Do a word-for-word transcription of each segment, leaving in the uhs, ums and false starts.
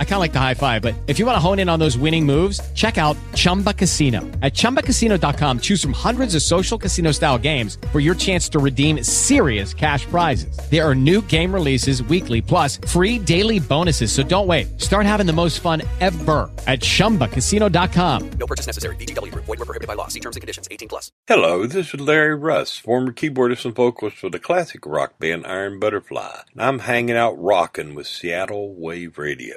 I kind of like the high five, but if you want to hone in on those winning moves, check out Chumba Casino. At Chumba Casino dot com, choose from hundreds of social casino style games for your chance to redeem serious cash prizes. There are new game releases weekly, plus free daily bonuses. So don't wait. Start having the most fun ever at Chumba Casino dot com. No purchase necessary. V G W Group. Void where prohibited by law. See terms and conditions. eighteen plus. Hello, this is Larry Russ, former keyboardist and vocalist for the classic rock band Iron Butterfly. And I'm hanging out rocking with Seattle Wave Radio.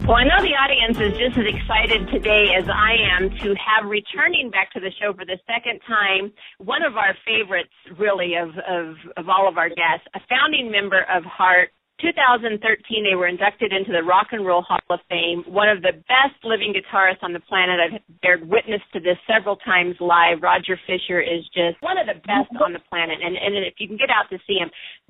Well, I know the audience is just as excited today as I am to have returning back to the show for the second time, one of our favorites, really, of, of, of all of our guests, a founding member of HEART. two thousand thirteen, they were inducted into the Rock and Roll Hall of Fame, one of the best living guitarists on the planet. I've bared witness to this several times live. Roger Fisher is just one of the best on the planet, and, and if you can get out to see him,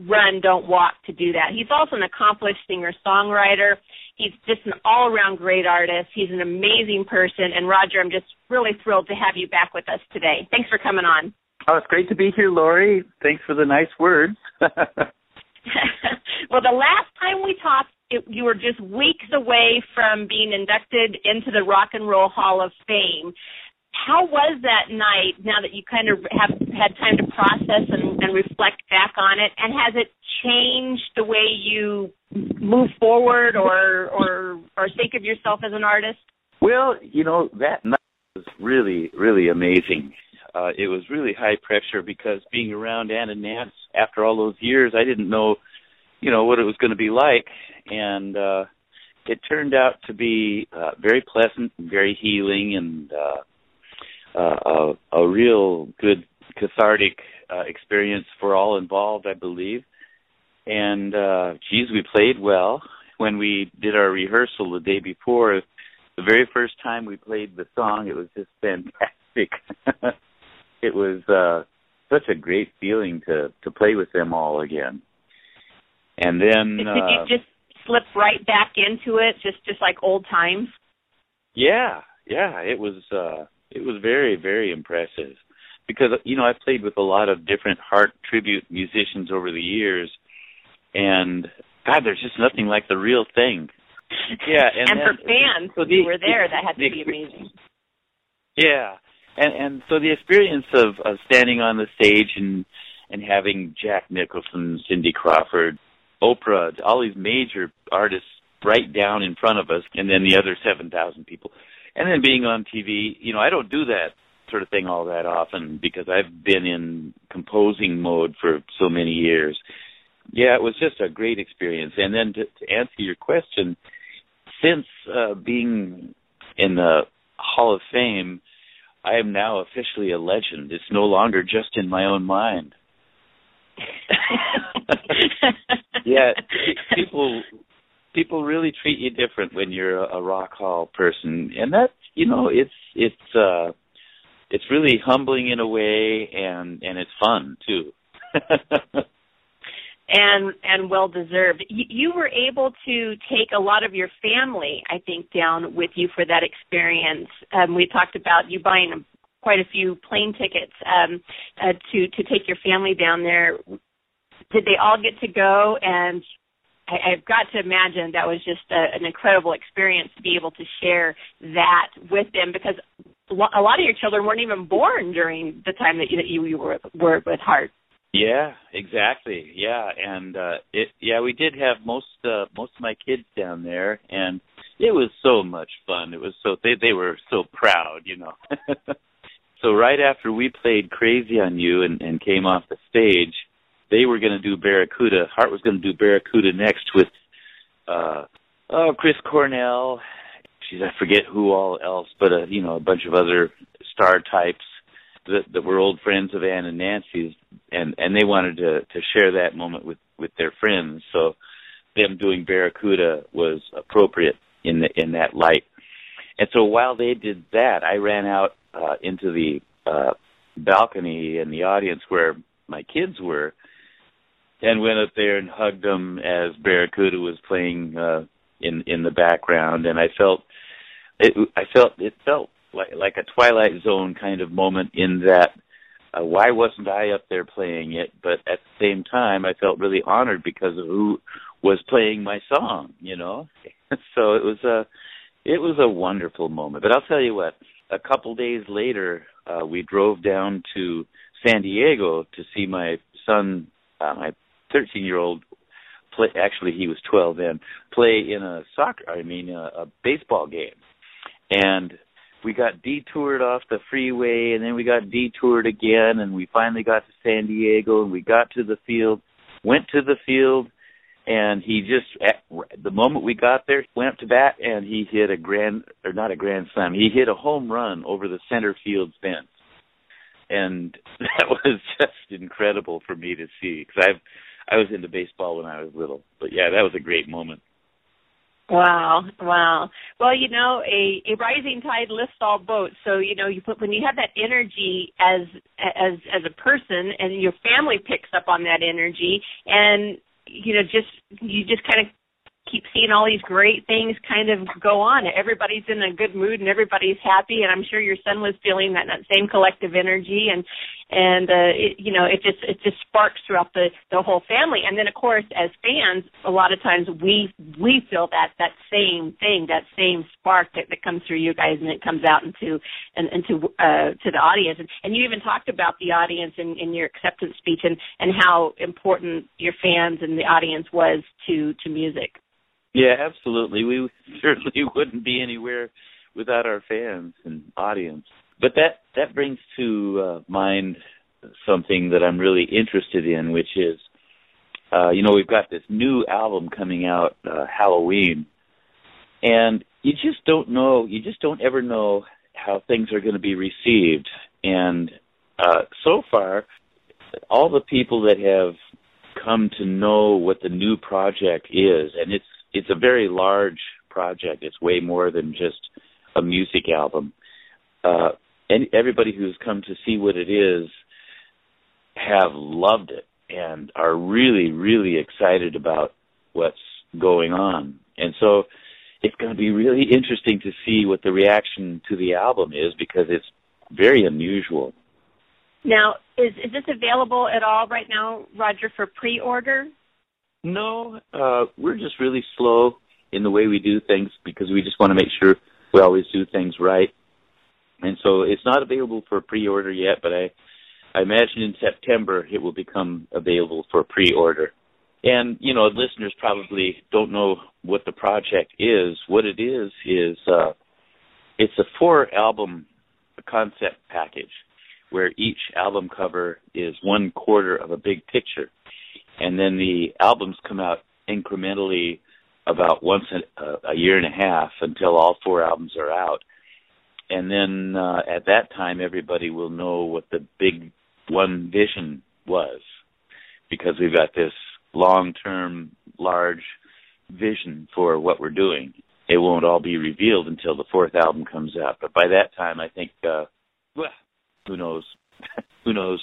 run, don't walk to do that. He's also an accomplished singer-songwriter. He's just an all-around great artist. He's an amazing person, and Roger, I'm just really thrilled to have you back with us today. Thanks for coming on. Oh, it's great to be here, Lori. Thanks for the nice words. Well, the last time we talked, it, you were just weeks away from being inducted into the Rock and Roll Hall of Fame. How was that night, now that you kind of have had time to process and, and reflect back on it? And has it changed the way you move forward or, or, or think of yourself as an artist? Well, you know, that night was really, really amazing. Uh, it was really high pressure because being around Ann and Nance after all those years, I didn't know, you know, what it was going to be like. And uh, it turned out to be uh, very pleasant, and very healing, and uh, uh, a, a real good cathartic uh, experience for all involved, I believe. And, uh, geez, we played well. When we did our rehearsal the day before, the very first time we played the song, it was just fantastic. It was uh, such a great feeling to, to play with them all again. And then... Did, did you just slip right back into it, just, just like old times? Yeah, yeah. It was uh, it was very, very impressive. Because, you know, I played with a lot of different HEART tribute musicians over the years. And, God, there's just nothing like the real thing. Yeah, And, and then, for fans so the, who were there, that had to the, be amazing. Yeah. And, and so the experience of, of standing on the stage and, and having Jack Nicholson, Cindy Crawford, Oprah, all these major artists right down in front of us, and then the other seven thousand people, and then being on T V, you know, I don't do that sort of thing all that often because I've been in composing mode for so many years. Yeah, it was just a great experience. And then to, to answer your question, since uh, being in the Hall of Fame, I am now officially a legend. It's no longer just in my own mind. Yeah, people people really treat you different when you're a rock hall person, and that, you know, it's it's uh, it's really humbling in a way, and, and it's fun too. And and well deserved. You, you were able to take a lot of your family, I think, down with you for that experience. Um, we talked about you buying quite a few plane tickets um, uh, to to take your family down there. Did they all get to go? And I, I've got to imagine that was just a, an incredible experience to be able to share that with them, because a lot of your children weren't even born during the time that you, that you, you were, were with HEART. Yeah, exactly. Yeah, and uh, it yeah, we did have most uh, most of my kids down there, and it was so much fun. It was so they they were so proud, you know. So right after we played Crazy on You and, and came off the stage, they were going to do Barracuda. Heart was going to do Barracuda next with uh, oh, Chris Cornell. Geez, I forget who all else, but uh, you know, a bunch of other star types that, that were old friends of Ann and Nancy's, and, and they wanted to, to share that moment with, with their friends. So them doing Barracuda was appropriate in the, in that light. And so while they did that, I ran out uh, into the uh, balcony in the audience where my kids were, and went up there and hugged them as Barracuda was playing uh, in in the background, and I felt it. I felt it felt like like a Twilight Zone kind of moment in that. Uh, why wasn't I up there playing it? But at the same time, I felt really honored because of who was playing my song. You know, so it was a it was a wonderful moment. But I'll tell you what. A couple days later, uh, we drove down to San Diego to see my son, uh, my thirteen-year-old, play, actually he was twelve then, play in a soccer, I mean a, a baseball game. And we got detoured off the freeway, and then we got detoured again, and we finally got to San Diego, and we got to the field, went to the field, and he just, at the moment we got there, went up to bat, and he hit a grand, or not a grand slam, he hit a home run over the center field fence. And that was just incredible for me to see, because I've I was into baseball when I was little. But, yeah, that was a great moment. Wow, wow. Well, you know, a, a rising tide lifts all boats. So, you know, you put, when you have that energy as as as a person, and your family picks up on that energy, and, you know, just you just kind of keep seeing all these great things kind of go on. Everybody's in a good mood and everybody's happy, and I'm sure your son was feeling that, that same collective energy, and and uh, it, you know, it just it just sparks throughout the, the whole family. And then, of course, as fans, a lot of times we we feel that that same thing, that same spark that, that comes through you guys, and it comes out into and into uh, to the audience. And, and you even talked about the audience in, in your acceptance speech, and, and how important your fans and the audience was to, to music. Yeah, absolutely. We certainly wouldn't be anywhere without our fans and audience. But that, that brings to uh, mind something that I'm really interested in, which is, uh, you know, we've got this new album coming out, uh, Halloween, and you just don't know, you just don't ever know how things are going to be received. And uh, so far, all the people that have come to know what the new project is, and it's It's a very large project. It's way more than just a music album. Uh, and everybody who's come to see what it is have loved it and are really, really excited about what's going on. And so it's going to be really interesting to see what the reaction to the album is, because it's very unusual. Now, is, is this available at all right now, Roger, for pre-order? No, uh, we're just really slow in the way we do things, because we just want to make sure we always do things right. And so it's not available for pre-order yet, but I, I imagine in September it will become available for pre-order. And, you know, listeners probably don't know what the project is. What it is is uh, it's a four-album concept package where each album cover is one quarter of a big picture. And then the albums come out incrementally about once a, a year and a half until all four albums are out. And then uh, at that time, everybody will know what the big one vision was, because we've got this long-term, large vision for what we're doing. It won't all be revealed until the fourth album comes out. But by that time, I think, uh, well, who knows? Who knows?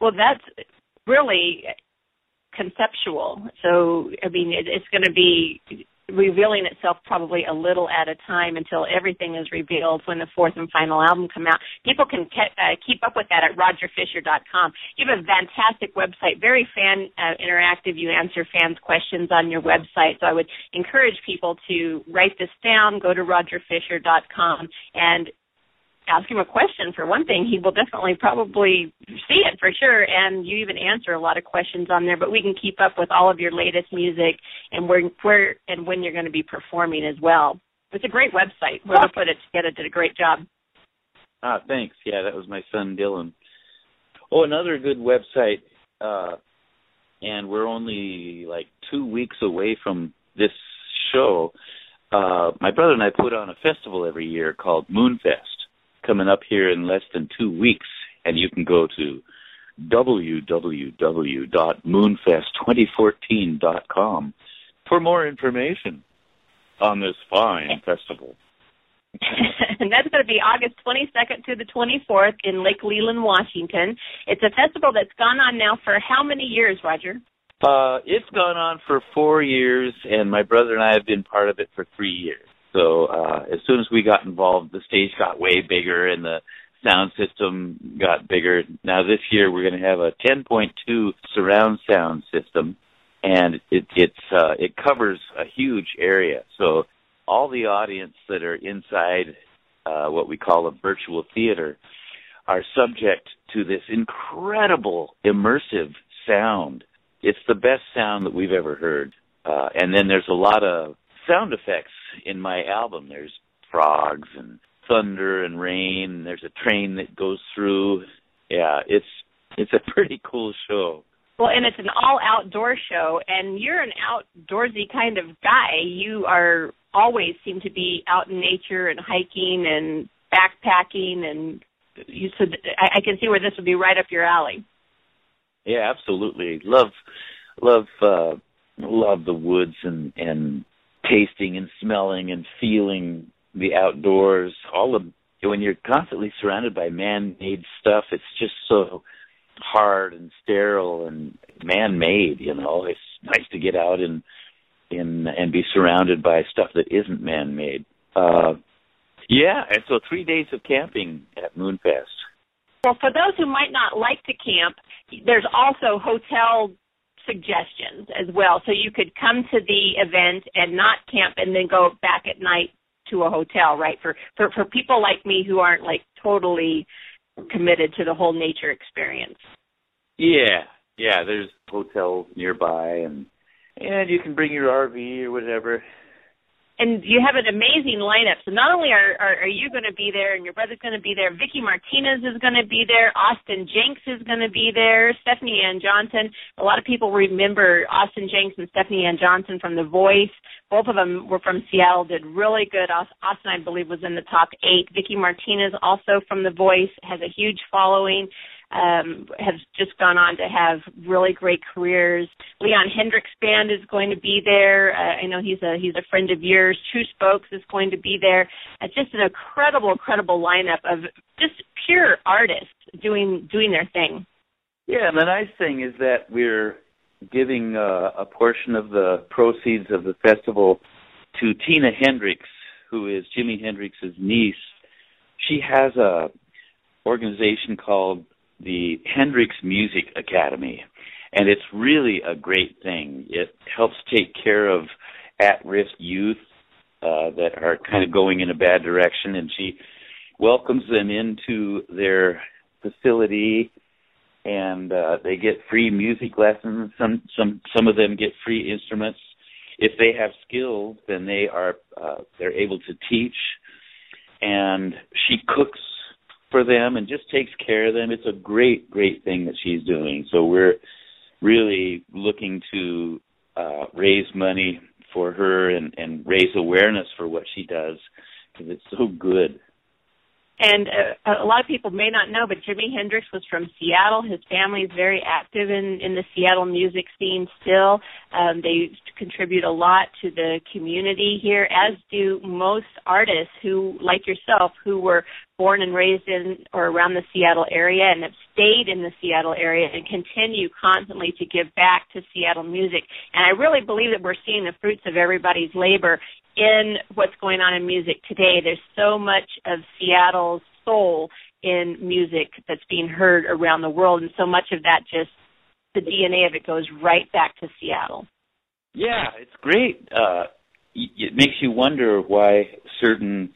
Well, that's really conceptual. So, I mean, it, it's going to be revealing itself probably a little at a time until everything is revealed when the fourth and final album come out. People can ke- uh, keep up with that at roger fisher dot com. You have a fantastic website, very fan uh, interactive. You answer fans' questions on your website. So I would encourage people to write this down, go to roger fisher dot com, and ask him a question. For one thing, he will definitely probably see it for sure, and you even answer a lot of questions on there. But we can keep up with all of your latest music and where, where and when you're going to be performing as well. It's a great website. Whoever put it together did a great job. Ah, thanks. Yeah, that was my son Dylan. Oh, another good website uh, and we're only like two weeks away from this show. Uh, my brother and I put on a festival every year called Moonfest, coming up here in less than two weeks, and you can go to w w w dot moonfest twenty fourteen dot com for more information on this fine festival. And that's going to be August twenty-second through the twenty-fourth in Lake Leland, Washington. It's a festival that's gone on now for how many years, Roger? Uh, it's gone on for four years, and my brother and I have been part of it for three years. So uh, as soon as we got involved, the stage got way bigger and the sound system got bigger. Now this year we're going to have a ten point two surround sound system, and it it's, uh, it covers a huge area. So all the audience that are inside uh, what we call a virtual theater are subject to this incredible immersive sound. It's the best sound that we've ever heard. Uh, and then there's a lot of sound effects in my album. There's frogs and thunder and rain. There's a train that goes through. Yeah, it's it's a pretty cool show. Well, and it's an all-outdoor show, and you're an outdoorsy kind of guy. You are always seem to be out in nature and hiking and backpacking, and you said I, I can see where this would be right up your alley. Yeah, absolutely. Love, love, uh, love the woods and, and tasting and smelling and feeling the outdoors. All of when you're constantly surrounded by man-made stuff, it's just so hard and sterile and man-made. You know, it's nice to get out and in and be surrounded by stuff that isn't man-made. Uh, yeah, and so three days of camping at Moonfest. Well, for those who might not like to camp, there's also hotel suggestions as well. So you could come to the event and not camp and then go back at night to a hotel, right? For, for, for people like me who aren't, like, totally committed to the whole nature experience. Yeah, yeah, there's hotels nearby, and And you can bring your R V or whatever. And you have an amazing lineup. So not only are, are, are you going to be there and your brother's going to be there, Vicky Martinez is going to be there, Austin Jenks is going to be there, Stephanie Ann Johnson. A lot of people remember Austin Jenks and Stephanie Ann Johnson from The Voice. Both of them were from Seattle, did really good. Austin, I believe, was in the top eight. Vicky Martinez, also from The Voice, has a huge following. Um, have just gone on to have really great careers. Leon Hendrix Band is going to be there. Uh, I know he's a he's a friend of yours. True Spokes is going to be there. It's just an incredible, incredible lineup of just pure artists doing doing their thing. Yeah, and the nice thing is that we're giving uh, a portion of the proceeds of the festival to Tina Hendrix, who is Jimi Hendrix's niece. She has a organization called the Hendrix Music Academy, and it's really a great thing. It helps take care of at-risk youth uh, that are kind of going in a bad direction, and she welcomes them into their facility, and uh, they get free music lessons. Some, some, some of them get free instruments. If they have skills, then they are uh, they're able to teach, and she cooks for them and just takes care of them. It's a great, great thing that she's doing. So we're really looking to uh, raise money for her and, and raise awareness for what she does because it's so good. And uh, a lot of people may not know, but Jimi Hendrix was from Seattle. His family is very active in, in the Seattle music scene still. Um, they contribute a lot to the community here, as do most artists who, like yourself, who were born and raised in or around the Seattle area and have stayed in the Seattle area and continue constantly to give back to Seattle music. And I really believe that we're seeing the fruits of everybody's labor in what's going on in music today. There's so much of Seattle's soul in music that's being heard around the world, and so much of that, just the D N A of it, goes right back to Seattle. Yeah, it's great. Uh, it makes you wonder why certain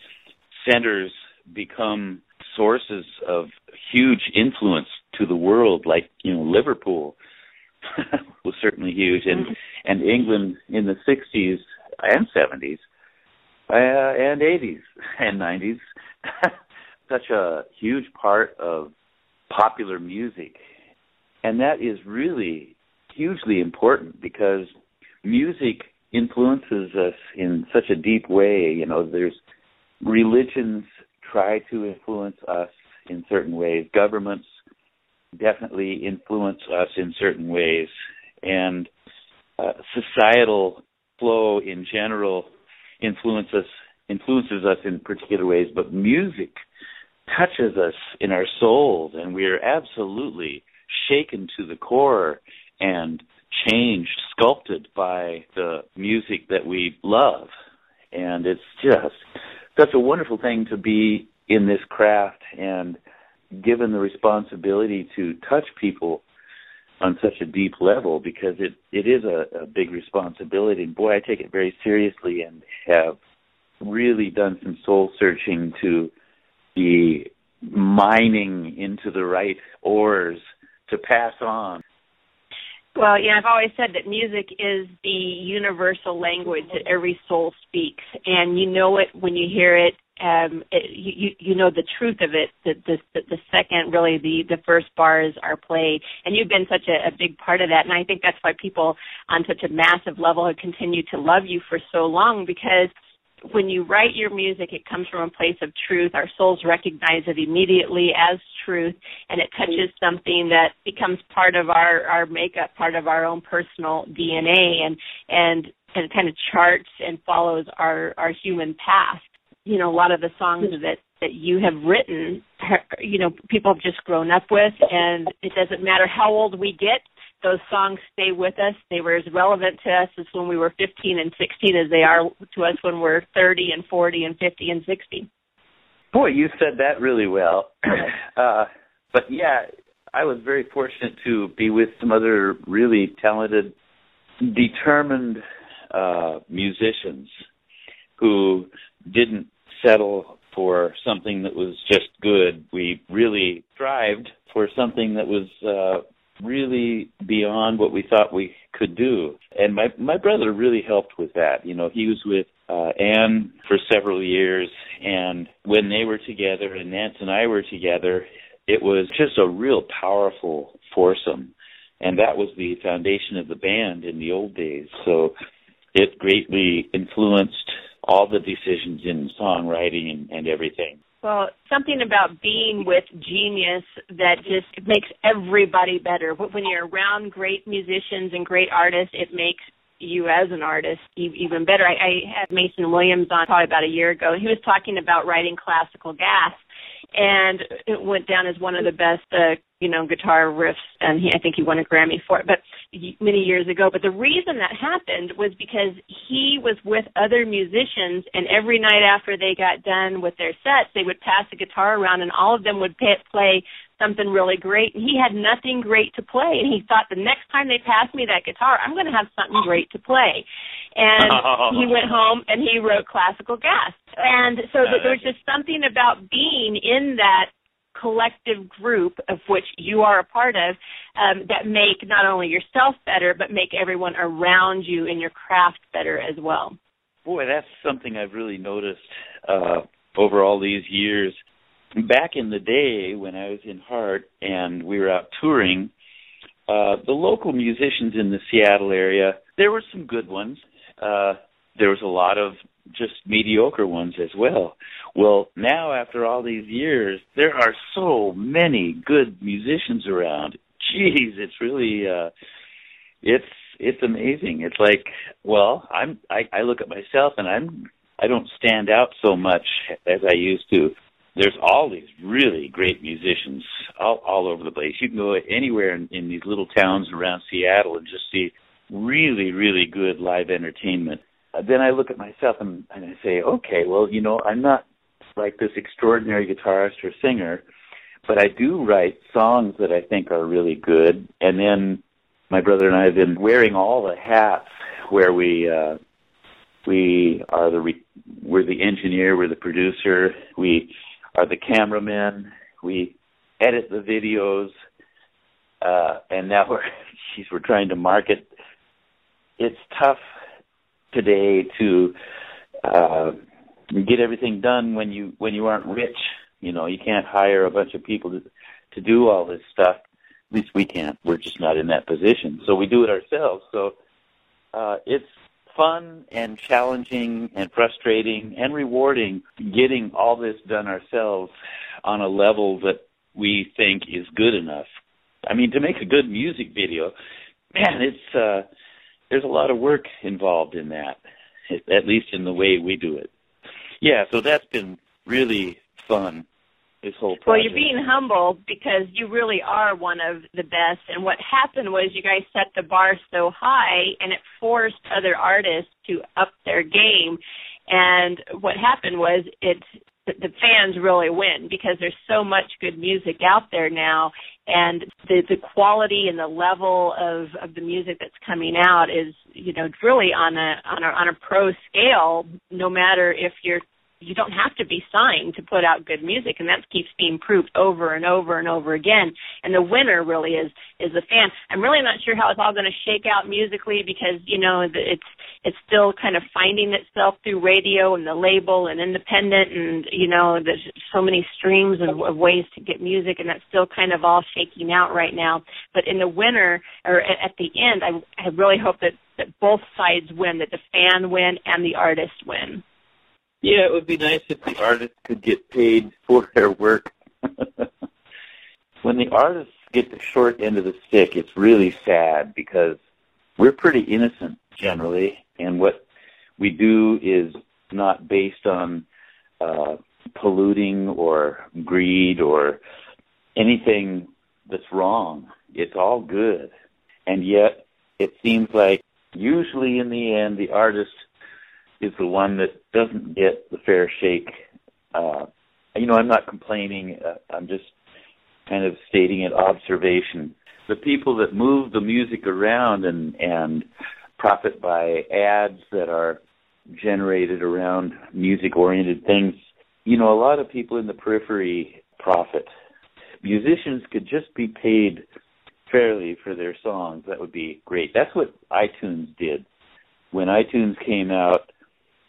centers become sources of huge influence to the world, like, you know, Liverpool was certainly huge, and, mm-hmm. and England in the sixties and seventies. Uh, and eighties and nineties, such a huge part of popular music. And that is really hugely important because music influences us in such a deep way. You know, there's religions try to influence us in certain ways. Governments definitely influence us in certain ways. And uh, societal flow in general influence us, influences us in particular ways. But music touches us in our souls, and we are absolutely shaken to the core and changed, sculpted by the music that we love. And it's just such a wonderful thing to be in this craft and given the responsibility to touch people on such a deep level, because it, it is a, a big responsibility. And boy, I take it very seriously and have really done some soul searching to be mining into the right ores to pass on. Well, yeah, I've always said that music is the universal language that every soul speaks, and you know it when you hear it. Um, it you, you know the truth of it. The, the, the second, really, the, the first bars are played, and you've been such a, a big part of that, and I think that's why people on such a massive level have continued to love you for so long, because when you write your music, it comes from a place of truth. Our souls recognize it immediately as truth, and it touches something that becomes part of our, our makeup, part of our own personal D N A, and and, and it kind of charts and follows our, our human past. You know, a lot of the songs that, that you have written, you know, people have just grown up with, and it doesn't matter how old we get. Those songs stay with us. They were as relevant to us as when we were fifteen and sixteen as they are to us when we're thirty and forty and fifty and sixty. Boy, you said that really well. uh, but, yeah, I was very fortunate to be with some other really talented, determined uh, musicians who didn't settle for something that was just good. We really strived for something that was uh, really beyond what we thought we could do. And my, my brother really helped with that. You know, he was with uh, Ann for several years, and when they were together and Nance and I were together, it was just a real powerful foursome. And that was the foundation of the band in the old days. So it greatly influenced all the decisions in songwriting and, and everything. Well, something about being with genius that just makes everybody better. When you're around great musicians and great artists, it makes you as an artist even better. I, I had Mason Williams on probably about a year ago, and he was talking about writing Classical Gas, and it went down as one of the best uh, you know, guitar riffs, and he, I think he won a Grammy for it, but many years ago. But the reason that happened was because he was with other musicians, and every night after they got done with their sets, they would pass the guitar around, and all of them would play something really great. And he had nothing great to play, and he thought, the next time they pass me that guitar, I'm going to have something great to play. And he went home, and he wrote Classical Gas. And so there was just something about being in that collective group of which you are a part of um, that make not only yourself better, but make everyone around you in your craft better as well. Boy, that's something I've really noticed uh, over all these years. Back in the day when I was in HEART and we were out touring, uh, the local musicians in the Seattle area, there were some good ones. Uh, there was a lot of just mediocre ones as well. Well, now after all these years, there are so many good musicians around. Geez, it's really, uh, it's it's amazing. It's like, well, I'm I, I look at myself and I'm I don't stand out so much as I used to. There's all these really great musicians all, all over the place. You can go anywhere in, in these little towns around Seattle and just see really, really good live entertainment. Then I look at myself and, and I say, okay, well, you know, I'm not like this extraordinary guitarist or singer, but I do write songs that I think are really good. And then my brother and I have been wearing all the hats where we uh, we are the re- we're the engineer, we're the producer, we are the cameraman, we edit the videos, uh, and now we're geez, we're trying to market. It's tough today to uh, get everything done when you when you aren't rich. You know, you can't hire a bunch of people to, to do all this stuff. At least we can't. We're just not in that position. So we do it ourselves. So uh, it's fun and challenging and frustrating and rewarding getting all this done ourselves on a level that we think is good enough. I mean, to make a good music video, man, it's uh, there's a lot of work involved in that, at least in the way we do it. Yeah, so that's been really fun, this whole project. Well, you're being humble because you really are one of the best. And what happened was you guys set the bar so high, and it forced other artists to up their game. And what happened was it the fans really win because there's so much good music out there now, and the, the quality and the level of, of the music that's coming out is, you know, really on a on a on a pro scale. No matter if you're you don't have to be signed to put out good music, and that keeps being proved over and over and over again. And the winner really is is the fan. I'm really not sure how it's all going to shake out musically because, you know, it's it's still kind of finding itself through radio and the label and independent, and, you know, there's so many streams of, of ways to get music, and that's still kind of all shaking out right now. But in the winter, or at the end, I, I really hope that, that both sides win, that the fan win and the artist win. Yeah, it would be nice if the artists could get paid for their work. When the artists get the short end of the stick, it's really sad because we're pretty innocent generally, and what we do is not based on uh, polluting or greed or anything that's wrong. It's all good. And yet it seems like usually in the end the artist is the one that doesn't get the fair shake. Uh, you know, I'm not complaining. Uh, I'm just kind of stating an observation. The people that move the music around and, and profit by ads that are generated around music-oriented things, you know, a lot of people in the periphery profit. Musicians could just be paid fairly for their songs. That would be great. That's what iTunes did. When iTunes came out,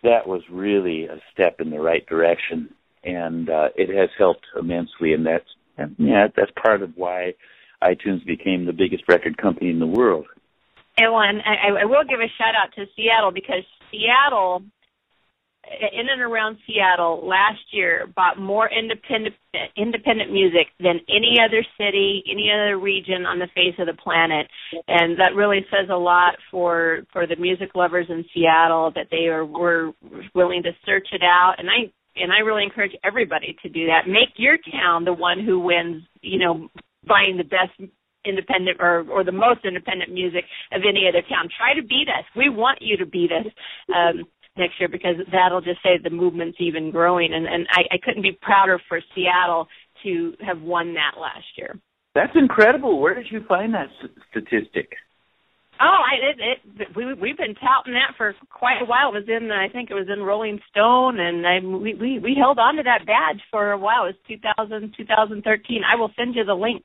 that was really a step in the right direction, and uh, it has helped immensely, and that's and, yeah, that's part of why iTunes became the biggest record company in the world. Ellen, I, I will give a shout-out to Seattle, because Seattle, in and around Seattle, last year bought more independent independent music than any other city, any other region on the face of the planet, and that really says a lot for, for the music lovers in Seattle that they are, were willing to search it out. And I and I really encourage everybody to do that. Make your town the one who wins, you know, buying the best independent or, or the most independent music of any other town. Try to beat us. We want you to beat us. Um, next year, because that'll just say the movement's even growing. And, and I, I couldn't be prouder for Seattle to have won that last year. That's incredible. Where did you find that statistic? Oh, I, it, it, we, we've been touting that for quite a while. It was in, I think it was in Rolling Stone, and I, we, we, we held on to that badge for a while. It was two thousand, twenty thirteen. I will send you the link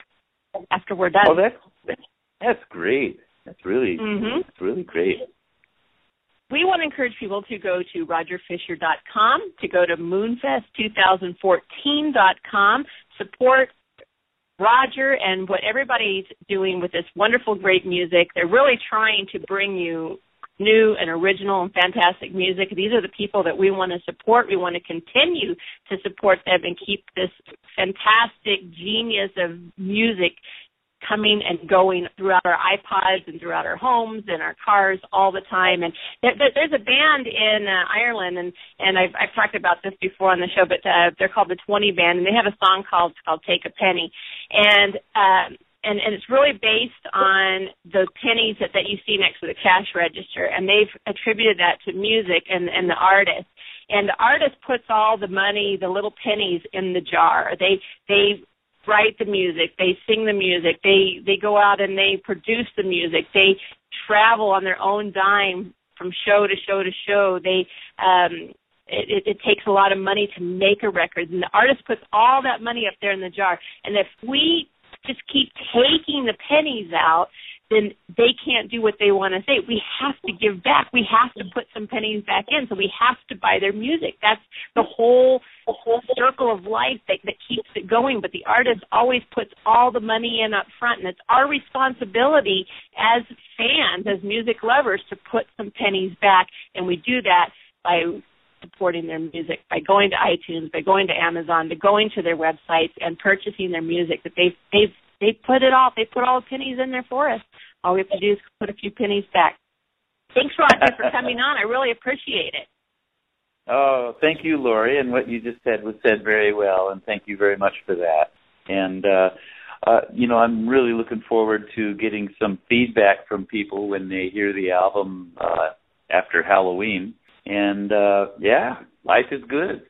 after we're done. Oh, that's, that's great. That's really, mm-hmm. that's really great. We want to encourage people to go to roger fisher dot com, to go to moonfest twenty fourteen dot com, support Roger and what everybody's doing with this wonderful, great music. They're really trying to bring you new and original and fantastic music. These are the people that we want to support. We want to continue to support them and keep this fantastic genius of music coming and going throughout our iPods and throughout our homes and our cars all the time. And there, there's a band in uh, Ireland, and, and I've, I've talked about this before on the show, but uh, they're called the twenty Band, and they have a song called called Take a Penny. And um, and, and it's really based on the pennies that, that you see next to the cash register, and they've attributed that to music and, and the artist. And the artist puts all the money, the little pennies, in the jar. They they... write the music, they sing the music, they, they go out and they produce the music, they travel on their own dime from show to show to show. They um, it, it takes a lot of money to make a record, and the artist puts all that money up there in the jar. And if we just keep taking the pennies out, then they can't do what they want to say. We have to give back. We have to put some pennies back in, so we have to buy their music. That's the whole circle of life that, that keeps it going, but the artist always puts all the money in up front, and it's our responsibility as fans, as music lovers, to put some pennies back, and we do that by supporting their music, by going to iTunes, by going to Amazon, by going to their websites and purchasing their music. That they've, they've, they put it all, they put all the pennies in there for us. All we have to do is put a few pennies back. Thanks, Roger, for coming on. I really appreciate it. Oh, thank you, Lori, and what you just said was said very well, and thank you very much for that. And, uh, uh, you know, I'm really looking forward to getting some feedback from people when they hear the album uh, after Halloween. And, uh, yeah, life is good.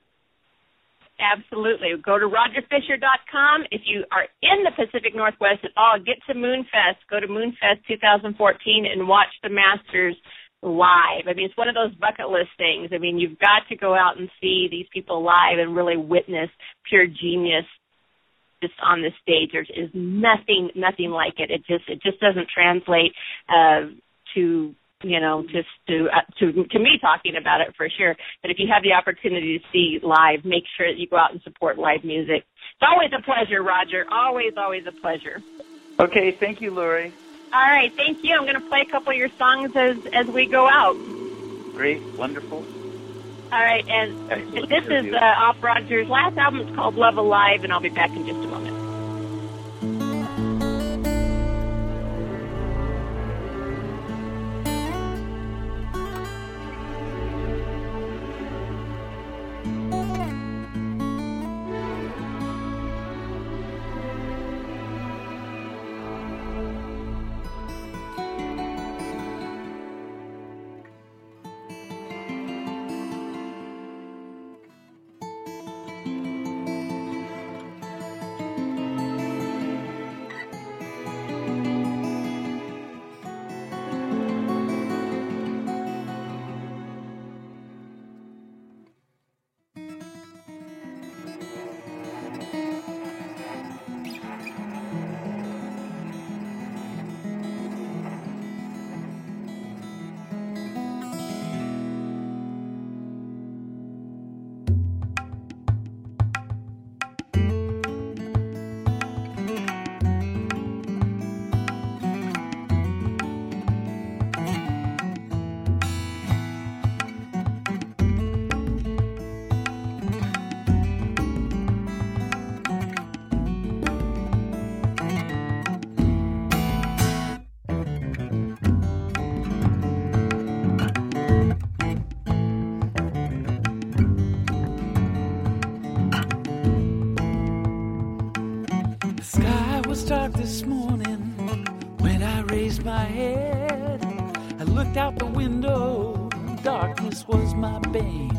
Absolutely. Go to roger fisher dot com. If you are in the Pacific Northwest at all, get to Moonfest. Go to Moonfest twenty fourteen and watch the Masters live. I mean, it's one of those bucket list things. I mean, you've got to go out and see these people live and really witness pure genius just on this stage. There is nothing, nothing like it. It just, it just doesn't translate uh, to... you know, just to, uh, to to me talking about it for sure. But if you have the opportunity to see live, make sure that you go out and support live music. It's always a pleasure, Roger. Always, always a pleasure. Okay, thank you, Lori. All right, thank you. I'm going to play a couple of your songs as, as we go out. Great, wonderful. All right, and Excellent. This is uh, off Roger's last album. It's called Love Alive, and I'll be back in just a moment. This morning when I raised my head, I looked out the window, darkness was my bane.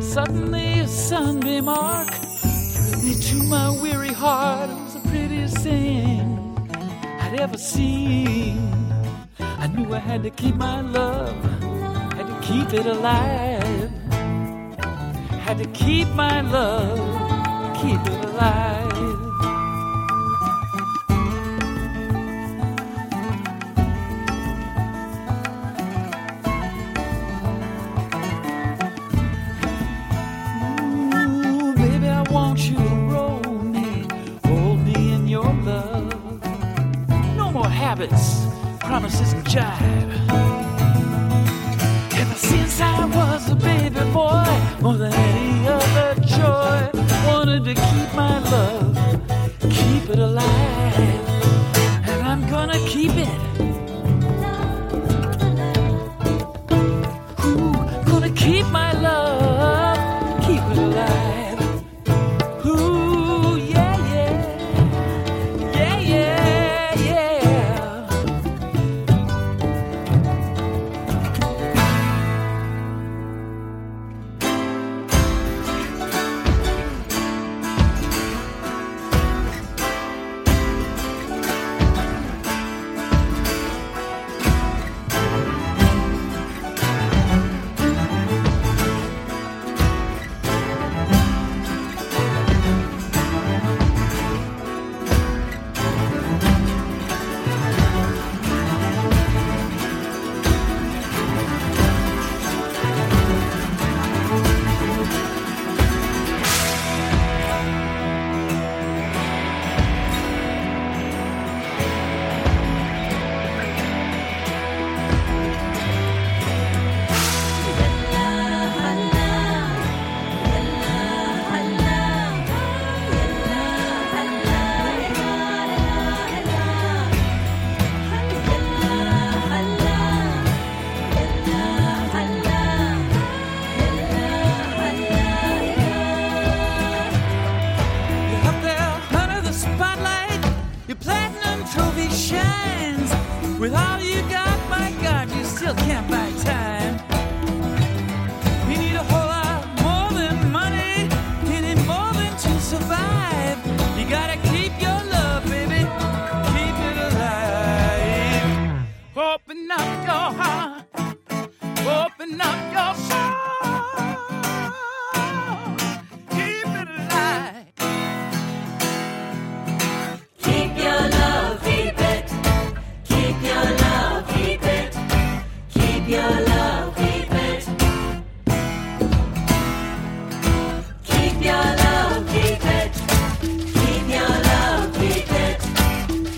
Suddenly a sunbeam arc threw me to my weary heart. It was the prettiest thing I'd ever seen. I knew I had to keep my love, had to keep it alive, had to keep my love, keep it alive. Promises and jive. Ever since I was a baby boy, more than any other joy, wanted to keep my love, keep it alive, and I'm gonna keep it. Ooh, gonna keep my love, keep it alive. Ooh, yeah, yeah, yeah, yeah. Thank you. can't buy time. We need a whole lot more than money. We need more than to survive. You gotta keep your love, baby. Keep it alive. Open up your heart. Open up your soul. Keep it alive. Keep your love, keep it. Keep your love, keep it. Keep your love, keep it. Keep your love, keep it. Keep your love, keep it.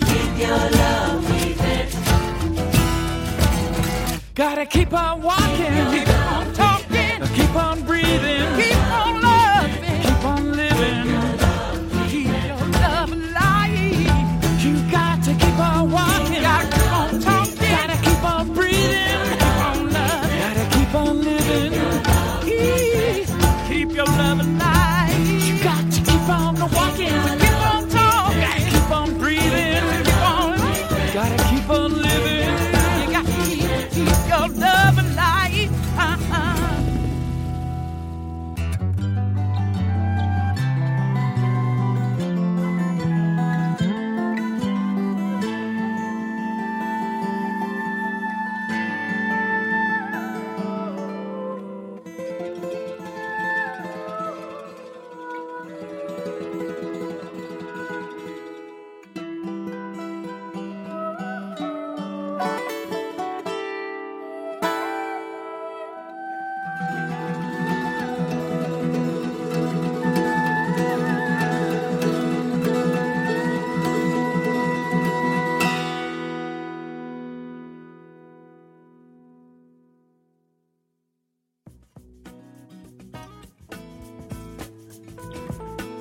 Keep your love, keep it. Gotta keep on walking, keep on talking, keep on breathing, keep on loving, keep on living, keep your love alive. You got to keep on walking, gotta keep on talking, gotta keep on breathing, keep on loving, gotta keep on living. Keep, keep your love alive. You got to keep on walking, keep on talking, gotta keep on breathing, keep on living, gotta keep on living. You got to keep, keep your love alive. Uh-uh.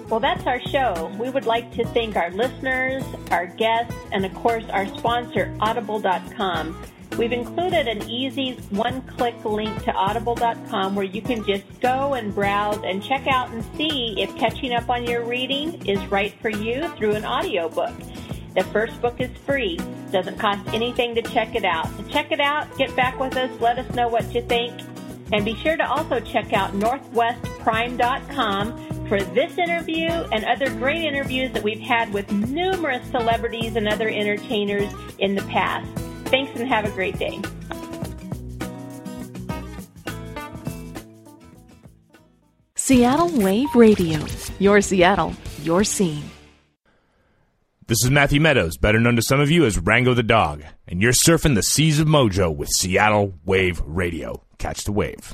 Well, that's our show. We would like to thank our listeners, our guests, and of course our sponsor, Audible dot com. We've included an easy one-click link to Audible dot com where you can just go and browse and check out and see if catching up on your reading is right for you through an audiobook. The first book is free. It doesn't cost anything to check it out. So check it out, get back with us, let us know what you think, and be sure to also check out Northwest Prime dot com for this interview and other great interviews that we've had with numerous celebrities and other entertainers in the past. Thanks and have a great day. Seattle Wave Radio. Your Seattle, your scene. This is Matthew Meadows, better known to some of you as Rango the Dog, and you're surfing the seas of mojo with Seattle Wave Radio. Catch the wave.